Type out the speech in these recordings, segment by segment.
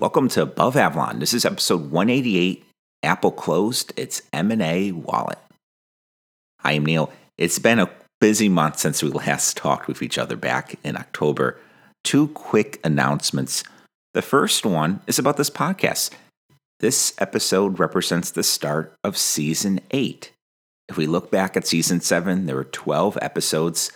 Welcome to Above Avalon. This is episode 188, Apple Closed Its M&A Wallet. I am Neil. It's been a busy month since we last talked with each other back in October. Two quick announcements. The first one is about this podcast. This episode represents the start of Season 8. If we look back at Season 7, there were 12 episodes.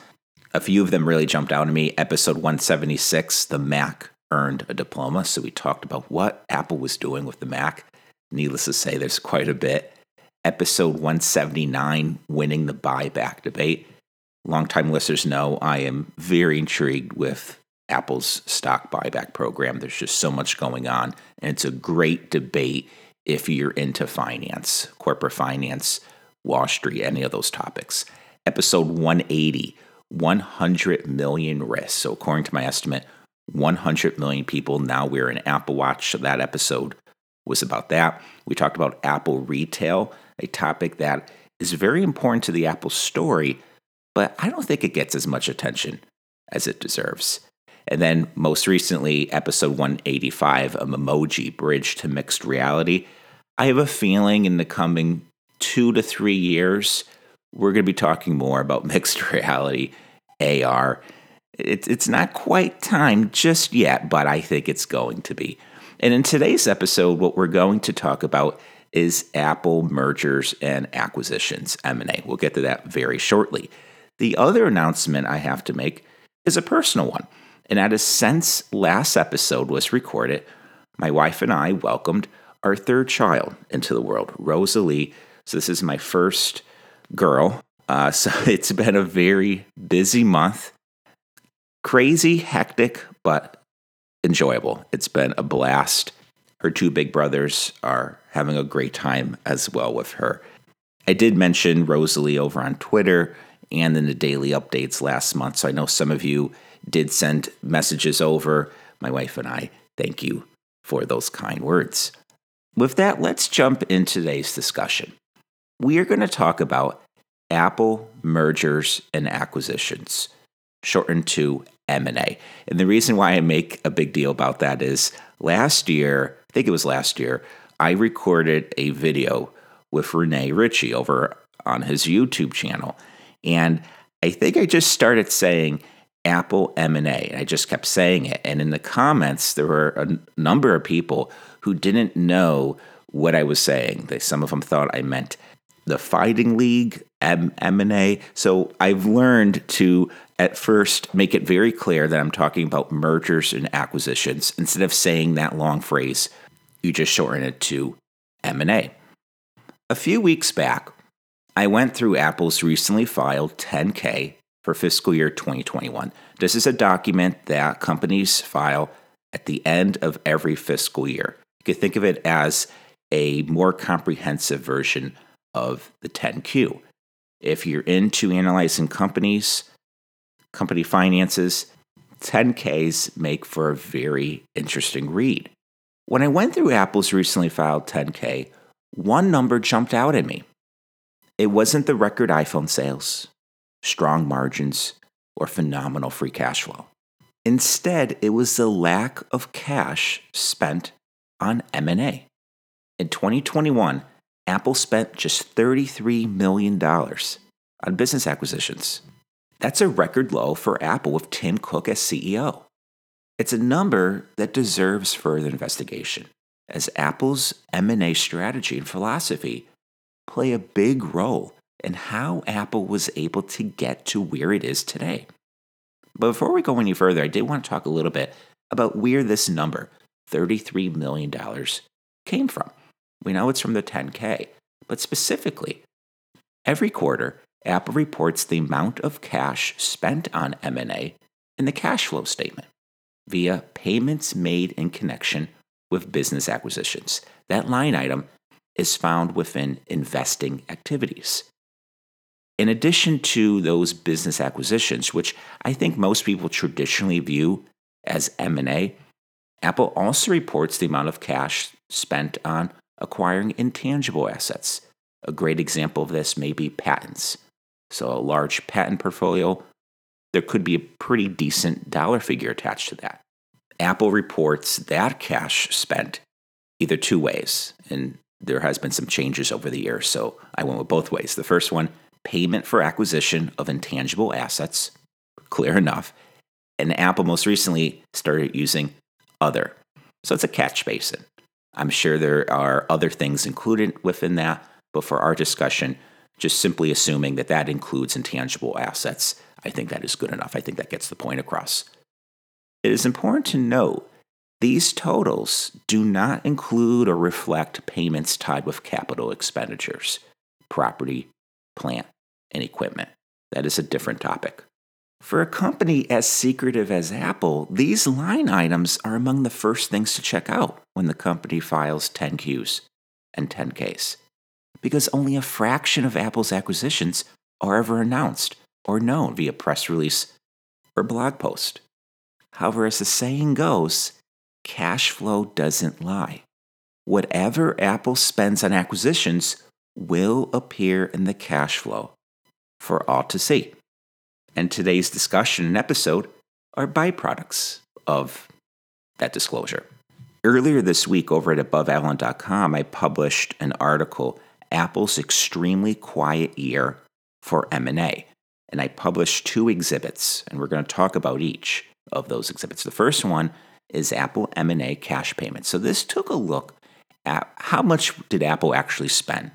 A few of them really jumped out at me. Episode 176, the Mac earned a diploma. So we talked about what Apple was doing with the Mac. Needless to say, there's quite a bit. Episode 179, winning the buyback debate. Longtime listeners know I am very intrigued with Apple's stock buyback program. There's just so much going on, and it's a great debate if you're into finance, corporate finance, Wall Street, any of those topics. Episode 180, 100 million risks. So according to my estimate, 100 million people now wear an Apple Watch. So that episode was about that. We talked about Apple retail, a topic that is very important to the Apple story, but I don't think it gets as much attention as it deserves. And then most recently, episode 185, a Memoji Bridge to Mixed Reality. I have a feeling in the coming 2 to 3 years, we're going to be talking more about mixed reality, AR. It's not quite time just yet, but I think it's going to be. And in today's episode, what we're going to talk about is Apple mergers and acquisitions, M&A. We'll get to that very shortly. The other announcement I have to make is a personal one. And that is, since last episode was recorded, my wife and I welcomed our third child into the world, Rosalie. So this is my first girl. So it's been a very busy month. Crazy, hectic, but enjoyable. It's been a blast. Her two big brothers are having a great time as well with her. I did mention Rosalie over on Twitter and in the daily updates last month. So I know some of you did send messages over. My wife and I thank you for those kind words. With that, let's jump in today's discussion. We are going to talk about Apple mergers and acquisitions, shortened to M&A. And the reason why I make a big deal about that is last year, I recorded a video with Renee Ritchie over on his YouTube channel. And I think I just started saying Apple M&A. I just kept saying it. And in the comments, there were a number of people who didn't know what I was saying. Some of them thought I meant the Fighting League, M&A. So I've learned to, at first, make it very clear that I'm talking about mergers and acquisitions. Instead of saying that long phrase, you just shorten it to M&A. A few weeks back, I went through Apple's recently filed 10-K for fiscal year 2021. This is a document that companies file at the end of every fiscal year. You could think of it as a more comprehensive version of the 10-Q. If you're into analyzing companies, company finances, 10-Ks make for a very interesting read. When I went through Apple's recently filed 10-K, one number jumped out at me. It wasn't the record iPhone sales, strong margins, or phenomenal free cash flow. Instead, it was the lack of cash spent on M&A. In 2021, Apple spent just $33 million on business acquisitions. That's a record low for Apple with Tim Cook as CEO. It's a number that deserves further investigation, as Apple's M&A strategy and philosophy play a big role in how Apple was able to get to where it is today. But before we go any further, I did want to talk a little bit about where this number, $33 million, came from. We know it's from the 10-K, but specifically, every quarter, Apple reports the amount of cash spent on M&A in the cash flow statement via payments made in connection with business acquisitions. That line item is found within investing activities. In addition to those business acquisitions, which I think most people traditionally view as M&A, Apple also reports the amount of cash spent on acquiring intangible assets. A great example of this may be patents. So a large patent portfolio, there could be a pretty decent dollar figure attached to that. Apple reports that cash spent either two ways, and there has been some changes over the years, so I went with both ways. The first one, payment for acquisition of intangible assets, clear enough, and Apple most recently started using other. So it's a catch basin. I'm sure there are other things included within that, but for our discussion, just simply assuming that that includes intangible assets, I think that is good enough. I think that gets the point across. It is important to note these totals do not include or reflect payments tied with capital expenditures, property, plant, and equipment. That is a different topic. For a company as secretive as Apple, these line items are among the first things to check out when the company files 10-Qs and 10-Ks, because only a fraction of Apple's acquisitions are ever announced or known via press release or blog post. However, as the saying goes, cash flow doesn't lie. Whatever Apple spends on acquisitions will appear in the cash flow for all to see. And today's discussion and episode are byproducts of that disclosure. Earlier this week over at AboveAvalon.com, I published an article, Apple's Extremely Quiet Year for M&A. And I published two exhibits, and we're going to talk about each of those exhibits. The first one is Apple M&A cash payments. So this took a look at how much did Apple actually spend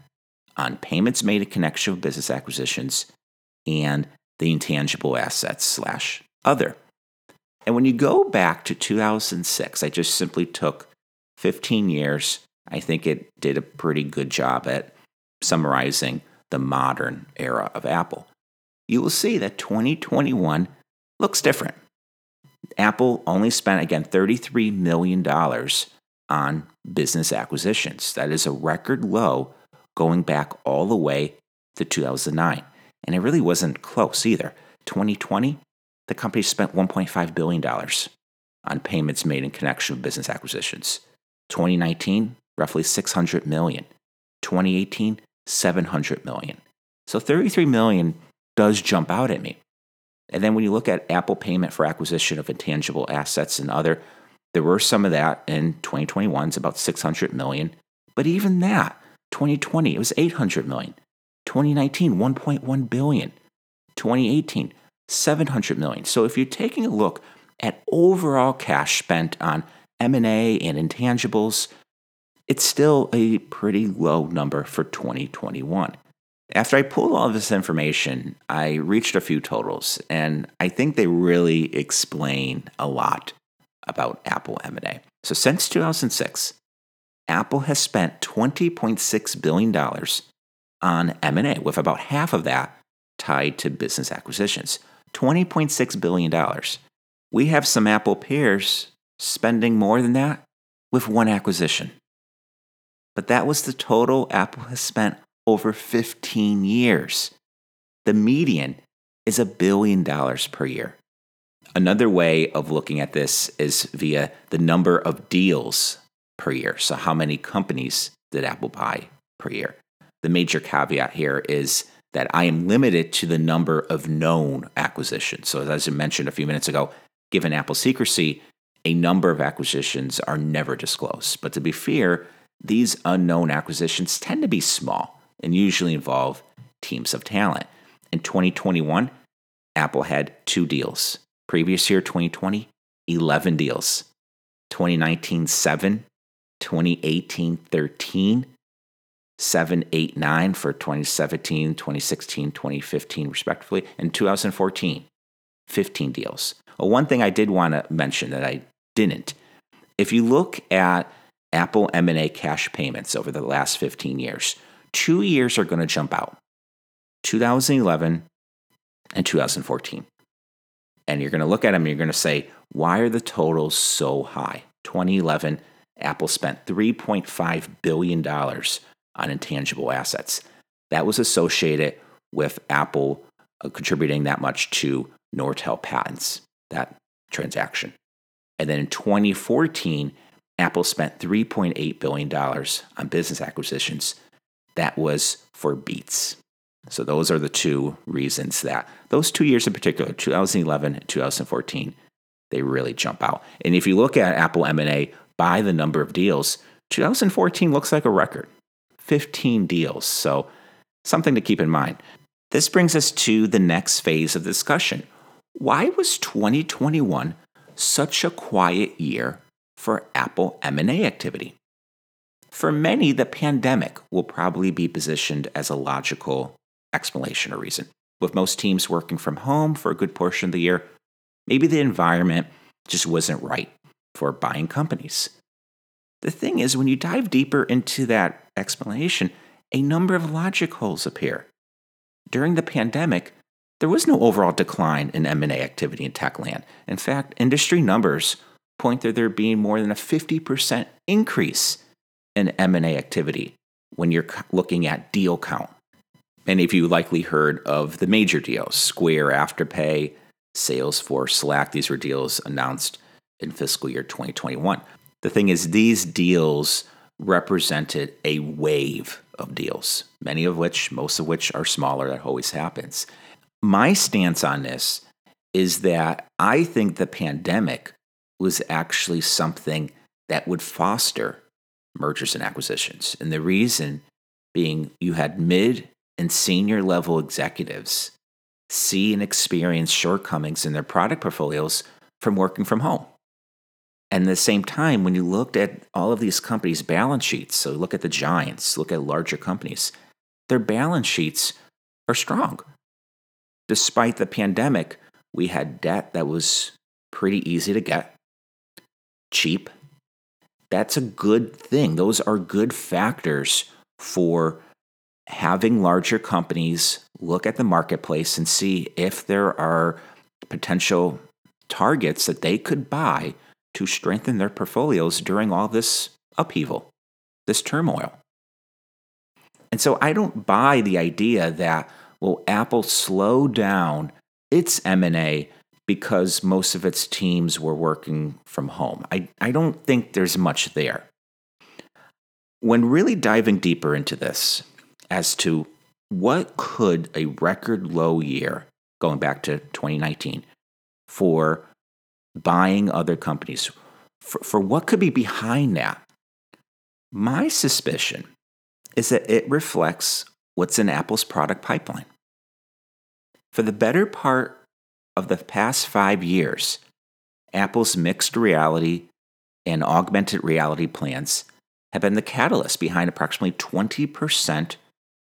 on payments made in connection with business acquisitions and the intangible assets / other. And when you go back to 2006, I just simply took 15 years. I think it did a pretty good job at summarizing the modern era of Apple. You will see that 2021 looks different. Apple only spent, again, $33 million on business acquisitions. That is a record low going back all the way to 2009. And it really wasn't close either. 2020, the company spent $1.5 billion on payments made in connection with business acquisitions. 2019, roughly $600 million. 2018, $700 million. So $33 million does jump out at me. And then when you look at Apple payment for acquisition of intangible assets and other, there were some of that in 2021, it's about $600 million. But even that, 2020, it was $800 million. 2019, $1.1 billion. 2018, $700 million. So if you're taking a look at overall cash spent on M&A and intangibles, it's still a pretty low number for 2021. After I pulled all this information, I reached a few totals, and I think they really explain a lot about Apple M&A. So since 2006, Apple has spent $20.6 billion on M&A, with about half of that tied to business acquisitions. $20.6 billion. We have some Apple peers spending more than that with one acquisition. But that was the total Apple has spent over 15 years. The median is $1 billion per year. Another way of looking at this is via the number of deals per year. So how many companies did Apple buy per year? The major caveat here is that I am limited to the number of known acquisitions. So as I mentioned a few minutes ago, given Apple's secrecy, a number of acquisitions are never disclosed. But to be fair, these unknown acquisitions tend to be small and usually involve teams of talent. In 2021, Apple had 2 deals. Previous year, 2020, 11 deals. 2019, 7. 2018, 13. 7, 8, 9 for 2017, 2016, 2015, respectively. And 2014, 15 deals. Well, one thing I did want to mention that I didn't. If you look at Apple M&A cash payments over the last 15 years, 2 years are going to jump out, 2011 and 2014. And you're going to look at them and you're going to say, why are the totals so high? 2011, Apple spent $3.5 billion on intangible assets. That was associated with Apple contributing that much to Nortel patents, that transaction. And then in 2014, Apple spent $3.8 billion on business acquisitions. That was for Beats. So those are the two reasons that those 2 years in particular, 2011 and 2014, they really jump out. And if you look at Apple M&A by the number of deals, 2014 looks like a record, 15 deals. So something to keep in mind. This brings us to the next phase of discussion. Why was 2021 such a quiet year for Apple M&A activity? For many, the pandemic will probably be positioned as a logical explanation or reason. With most teams working from home for a good portion of the year, maybe the environment just wasn't right for buying companies. The thing is, when you dive deeper into that explanation, a number of logic holes appear. During the pandemic, there was no overall decline in M&A activity in tech land. In fact, industry numbers point to there being more than a 50% increase in M&A activity when you're looking at deal count. Many of you likely heard of the major deals, Square, Afterpay, Salesforce, Slack. These were deals announced in fiscal year 2021. The thing is, these deals represented a wave of deals, many of which, most of which are smaller. That always happens. My stance on this is that I think the pandemic was actually something that would foster mergers and acquisitions. And the reason being, you had mid and senior level executives see and experience shortcomings in their product portfolios from working from home. And at the same time, when you looked at all of these companies' balance sheets, so look at the giants, look at larger companies, their balance sheets are strong. Despite the pandemic, we had debt that was pretty easy to get, cheap. That's a good thing. Those are good factors for having larger companies look at the marketplace and see if there are potential targets that they could buy to strengthen their portfolios during all this upheaval, this turmoil. And so I don't buy the idea that, well, Apple slowed down its M&A because most of its teams were working from home. I don't think there's much there. When really diving deeper into this as to what could a record low year, going back to 2019, for buying other companies, for what could be behind that, my suspicion is that it reflects what's in Apple's product pipeline. For the better part of the past 5 years, Apple's mixed reality and augmented reality plans have been the catalyst behind approximately 20%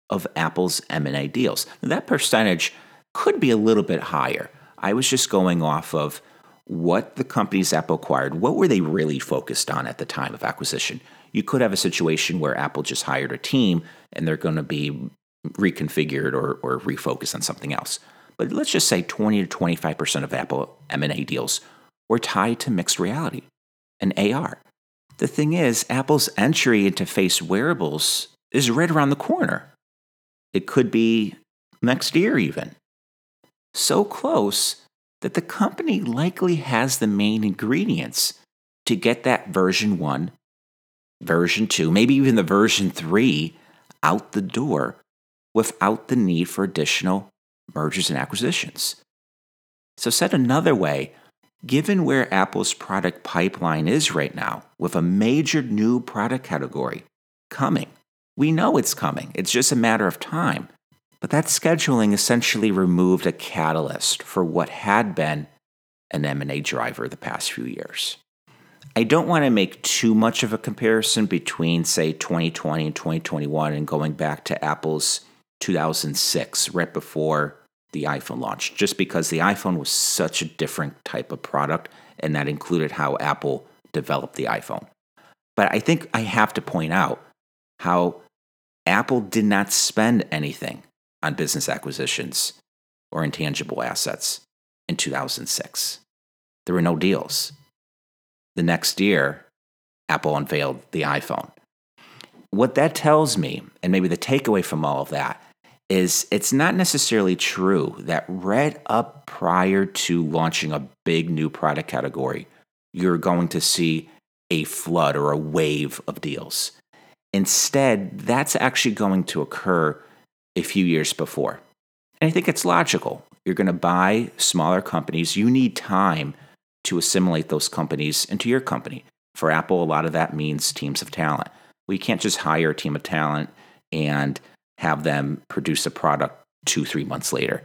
of Apple's M&A deals. Now, that percentage could be a little bit higher. I was just going off of what the companies Apple acquired, what were they really focused on at the time of acquisition? You could have a situation where Apple just hired a team and they're going to be reconfigured or refocused on something else. But let's just say 20 to 25% of Apple M&A deals were tied to mixed reality and AR. The thing is, Apple's entry into face wearables is right around the corner. It could be next year even. So close that the company likely has the main ingredients to get that version 1, version 2, maybe even the version 3 out the door without the need for additional mergers and acquisitions. So said another way, given where Apple's product pipeline is right now, with a major new product category coming, we know it's coming. It's just a matter of time. But that scheduling essentially removed a catalyst for what had been an M&A driver the past few years. I don't want to make too much of a comparison between, say, 2020 and 2021 and going back to Apple's 2006, right before the iPhone launch, just because the iPhone was such a different type of product, and that included how Apple developed the iPhone. But I think I have to point out how Apple did not spend anything on business acquisitions or intangible assets in 2006. There were no deals. The next year, Apple unveiled the iPhone. What that tells me, and maybe the takeaway from all of that, is it's not necessarily true that right up prior to launching a big new product category, you're going to see a flood or a wave of deals. Instead, that's actually going to occur a few years before. And I think it's logical. You're going to buy smaller companies. You need time to assimilate those companies into your company. For Apple, a lot of that means teams of talent. Well, you can't just hire a team of talent and have them produce a product 2-3 months later.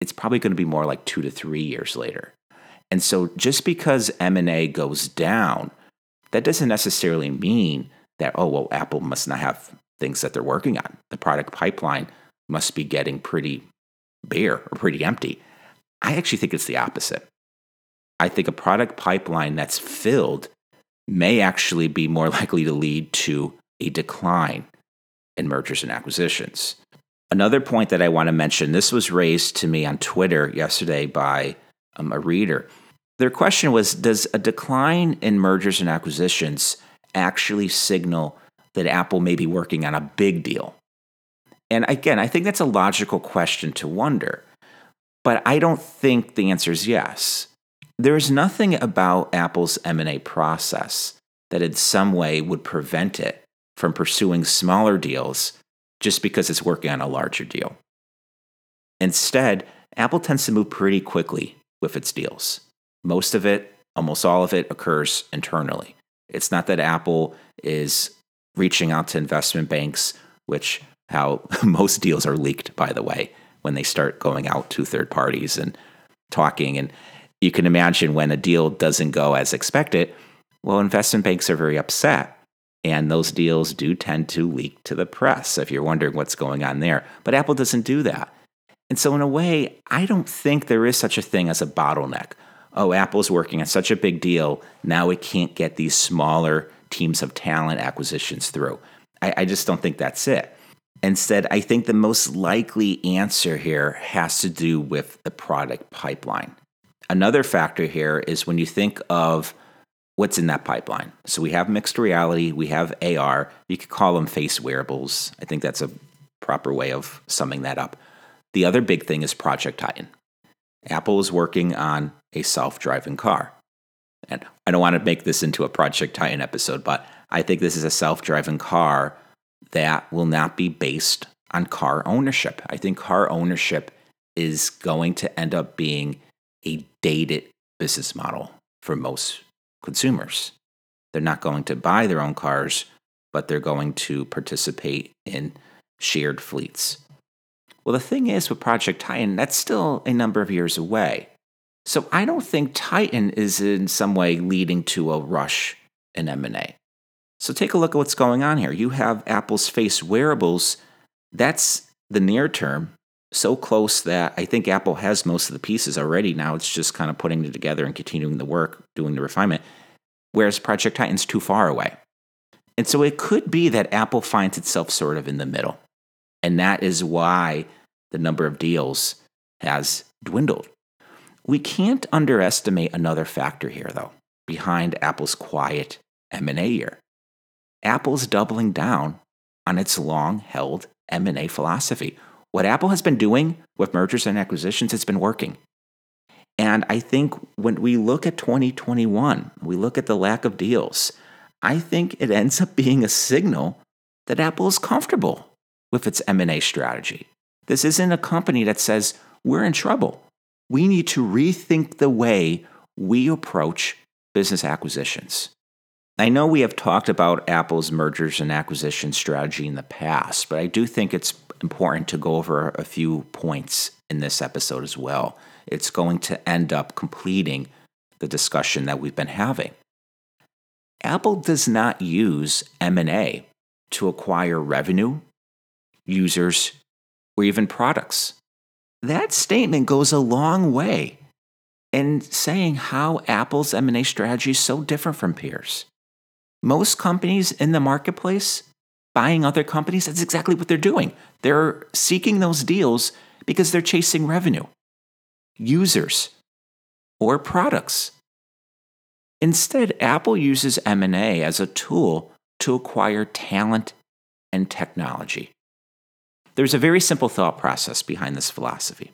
It's probably going to be more like 2 to 3 years later. And so just because M&A goes down, that doesn't necessarily mean that, oh, well, Apple must not have things that they're working on. The product pipeline must be getting pretty bare or pretty empty. I actually think it's the opposite. I think a product pipeline that's filled may actually be more likely to lead to a decline in mergers and acquisitions. Another point that I want to mention, this was raised to me on Twitter yesterday by a reader. Their question was, does a decline in mergers and acquisitions actually signal that Apple may be working on a big deal? And again, I think that's a logical question to wonder, but I don't think the answer is yes. There is nothing about Apple's M&A process that in some way would prevent it from pursuing smaller deals just because it's working on a larger deal. Instead, Apple tends to move pretty quickly with its deals. Most of it, almost all of it, occurs internally. It's not that Apple is reaching out to investment banks, which how most deals are leaked, by the way, when they start going out to third parties and talking. And you can imagine when a deal doesn't go as expected, well, investment banks are very upset. And those deals do tend to leak to the press, if you're wondering what's going on there. But Apple doesn't do that. And so in a way, I don't think there is such a thing as a bottleneck. Oh, Apple's working on such a big deal, now it can't get these smaller teams of talent acquisitions through. I just don't think that's it. Instead, I think the most likely answer here has to do with the product pipeline. Another factor here is when you think of what's in that pipeline. So we have mixed reality, we have AR, you could call them face wearables. I think that's a proper way of summing that up. The other big thing is Project Titan. Apple is working on a self-driving car. And I don't want to make this into a Project Titan episode, but I think this is a self-driving car that will not be based on car ownership. I think car ownership is going to end up being a dated business model for most consumers. They're not going to buy their own cars, but they're going to participate in shared fleets. Well, the thing is with Project Titan, that's still a number of years away. So I don't think Titan is in some way leading to a rush in M&A. So take a look at what's going on here. You have Apple's face wearables. That's the near term, so close that I think Apple has most of the pieces already. Now it's just kind of putting it together and continuing the work, doing the refinement, whereas Project Titan's too far away. And so it could be that Apple finds itself sort of in the middle. And that is why the number of deals has dwindled. We can't underestimate another factor here, though, behind Apple's quiet M&A year. Apple's doubling down on its long-held M&A philosophy. What Apple has been doing with mergers and acquisitions, it's been working. And I think when we look at 2021, we look at the lack of deals, I think it ends up being a signal that Apple is comfortable with its M&A strategy. This isn't a company that says, we're in trouble. We need to rethink the way we approach business acquisitions. I know we have talked about Apple's mergers and acquisition strategy in the past, but I do think it's important to go over a few points in this episode as well. It's going to end up completing the discussion that we've been having. Apple does not use M&A to acquire revenue, users, or even products. That statement goes a long way in saying how Apple's M&A strategy is so different from peers. Most companies in the marketplace buying other companies, that's exactly what they're doing. They're seeking those deals because they're chasing revenue, users, or products. Instead, Apple uses M&A as a tool to acquire talent and technology. There's a very simple thought process behind this philosophy.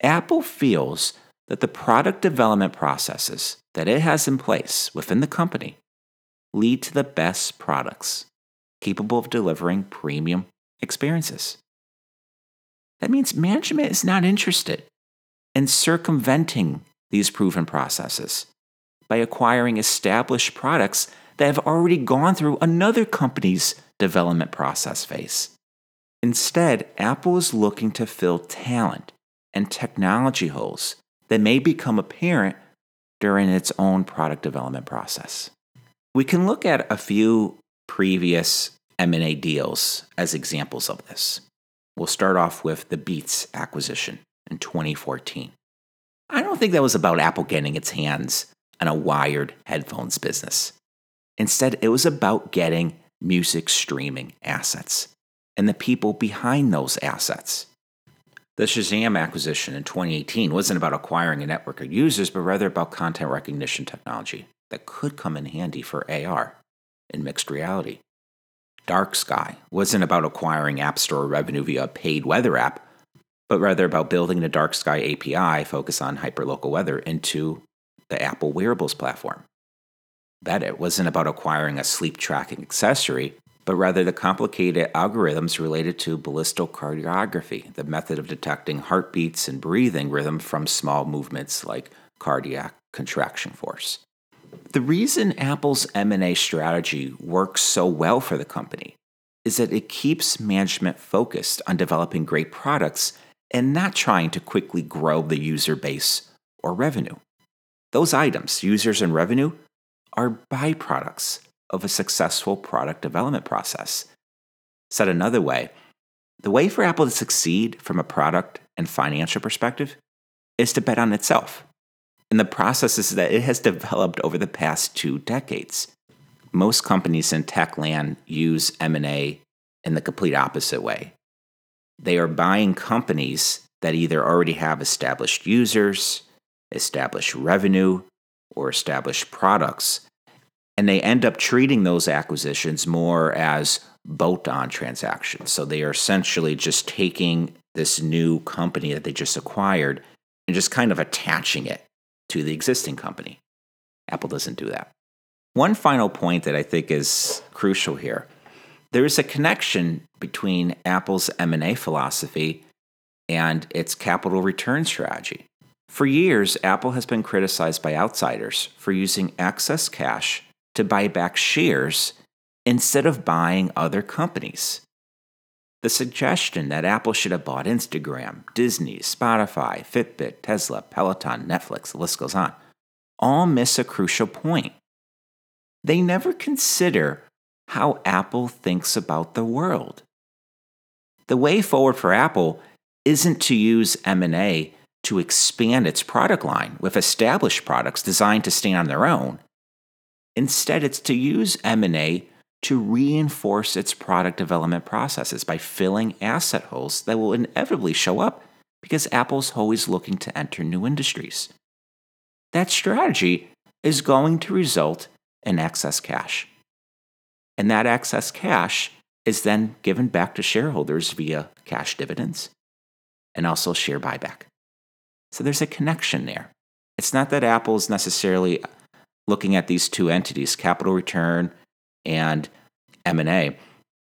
Apple feels that the product development processes that it has in place within the company lead to the best products capable of delivering premium experiences. That means management is not interested in circumventing these proven processes by acquiring established products that have already gone through another company's development process phase. Instead, Apple is looking to fill talent and technology holes that may become apparent during its own product development process. We can look at a few previous M&A deals as examples of this. We'll start off with the Beats acquisition in 2014. I don't think that was about Apple getting its hands on a wired headphones business. Instead, it was about getting music streaming assets and the people behind those assets. The Shazam acquisition in 2018 wasn't about acquiring a network of users, but rather about content recognition technology that could come in handy for AR and mixed reality. Dark Sky wasn't about acquiring App Store revenue via a paid weather app, but rather about building the Dark Sky API focused on hyperlocal weather into the Apple Wearables platform. Beddit wasn't about acquiring a sleep tracking accessory, but rather the complicated algorithms related to ballistocardiography, the method of detecting heartbeats and breathing rhythm from small movements like cardiac contraction force. The reason Apple's M&A strategy works so well for the company is that it keeps management focused on developing great products and not trying to quickly grow the user base or revenue. Those items, users and revenue, are byproducts of a successful product development process. Said another way, the way for Apple to succeed from a product and financial perspective is to bet on itself and the processes that it has developed over the past 2 decades. Most companies in tech land use M&A in the complete opposite way. They are buying companies that either already have established users, established revenue, or established products, and they end up treating those acquisitions more as bolt-on transactions. So they are essentially just taking this new company that they just acquired and just kind of attaching it to the existing company. Apple doesn't do that. One final point that I think is crucial here. There is a connection between Apple's M&A philosophy and its capital return strategy. For years, Apple has been criticized by outsiders for using excess cash to buy back shares instead of buying other companies. The suggestion that Apple should have bought Instagram, Disney, Spotify, Fitbit, Tesla, Peloton, Netflix, the list goes on, all miss a crucial point. They never consider how Apple thinks about the world. The way forward for Apple isn't to use M&A to expand its product line with established products designed to stand on their own. Instead, it's to use M&A to reinforce its product development processes by filling asset holes that will inevitably show up because Apple's always looking to enter new industries. That strategy is going to result in excess cash. And that excess cash is then given back to shareholders via cash dividends and also share buyback. So there's a connection there. It's not that Apple is necessarily looking at these two entities, capital return and M&A,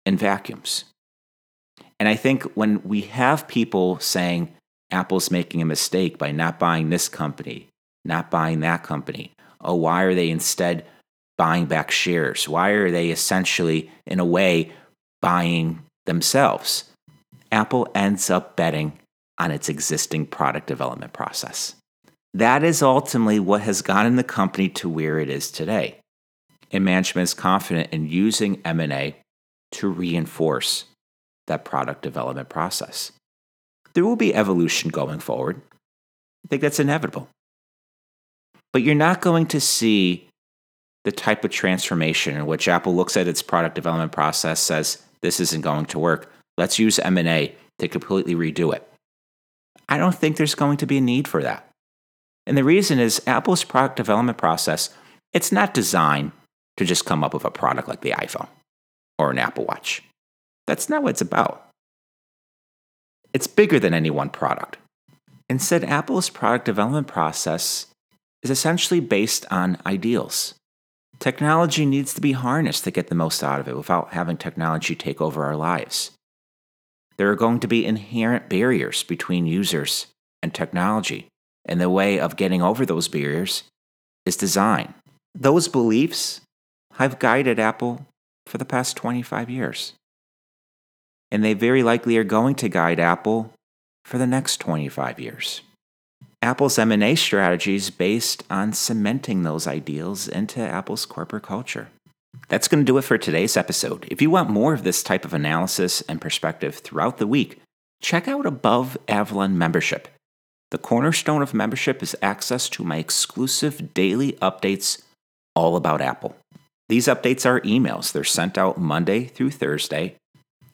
in vacuums. And I think when we have people saying Apple's making a mistake by not buying this company, not buying that company, oh, why are they instead buying back shares? Why are they essentially, in a way, buying themselves? Apple ends up betting on its existing product development process. That is ultimately what has gotten the company to where it is today. And management is confident in using M&A to reinforce that product development process. There will be evolution going forward. I think that's inevitable. But you're not going to see the type of transformation in which Apple looks at its product development process, says, this isn't going to work. Let's use M&A to completely redo it. I don't think there's going to be a need for that. And the reason is Apple's product development process, it's not designed to just come up with a product like the iPhone or an Apple Watch. That's not what it's about. It's bigger than any one product. Instead, Apple's product development process is essentially based on ideals. Technology needs to be harnessed to get the most out of it without having technology take over our lives. There are going to be inherent barriers between users and technology And the way of getting over those barriers is design. Those beliefs have guided Apple for the past 25 years. And they very likely are going to guide Apple for the next 25 years. Apple's M&A strategy is based on cementing those ideals into Apple's corporate culture. That's going to do it for today's episode. If you want more of this type of analysis and perspective throughout the week, check out Above Avalon membership. The cornerstone of membership is access to my exclusive daily updates all about Apple. These updates are emails. They're sent out Monday through Thursday,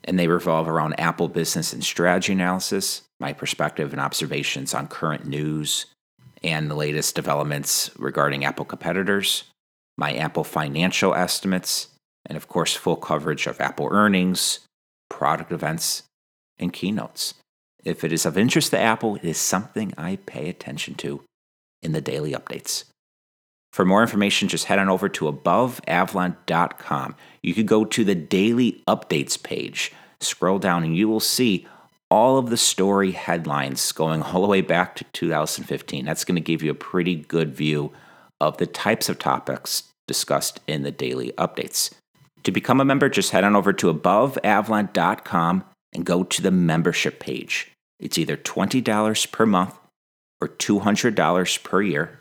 and they revolve around Apple business and strategy analysis, my perspective and observations on current news and the latest developments regarding Apple competitors, my Apple financial estimates, and of course, full coverage of Apple earnings, product events, and keynotes. If it is of interest to Apple, it is something I pay attention to in the daily updates. For more information, just head on over to aboveavalon.com. You can go to the daily updates page, scroll down, and you will see all of the story headlines going all the way back to 2015. That's going to give you a pretty good view of the types of topics discussed in the daily updates. To become a member, just head on over to aboveavalon.com and go to the membership page. It's either $20 per month or $200 per year.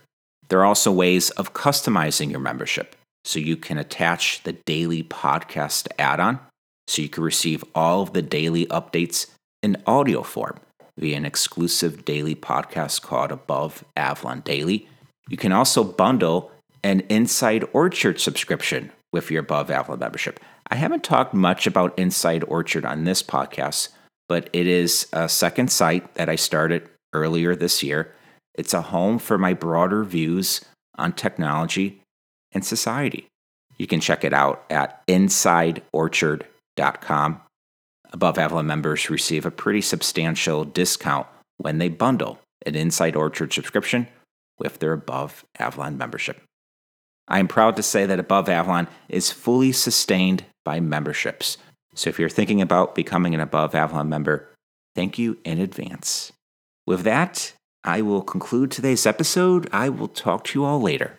There are also ways of customizing your membership. So you can attach the daily podcast add-on so you can receive all of the daily updates in audio form via an exclusive daily podcast called Above Avalon Daily. You can also bundle an Inside Orchard subscription with your Above Avalon membership. I haven't talked much about Inside Orchard on this podcast, but it is a second site that I started earlier this year. It's a home for my broader views on technology and society. You can check it out at insideorchard.com. Above Avalon members receive a pretty substantial discount when they bundle an Inside Orchard subscription with their Above Avalon membership. I am proud to say that Above Avalon is fully sustained by memberships. So if you're thinking about becoming an Above Avalon member, thank you in advance. With that, I will conclude today's episode. I will talk to you all later.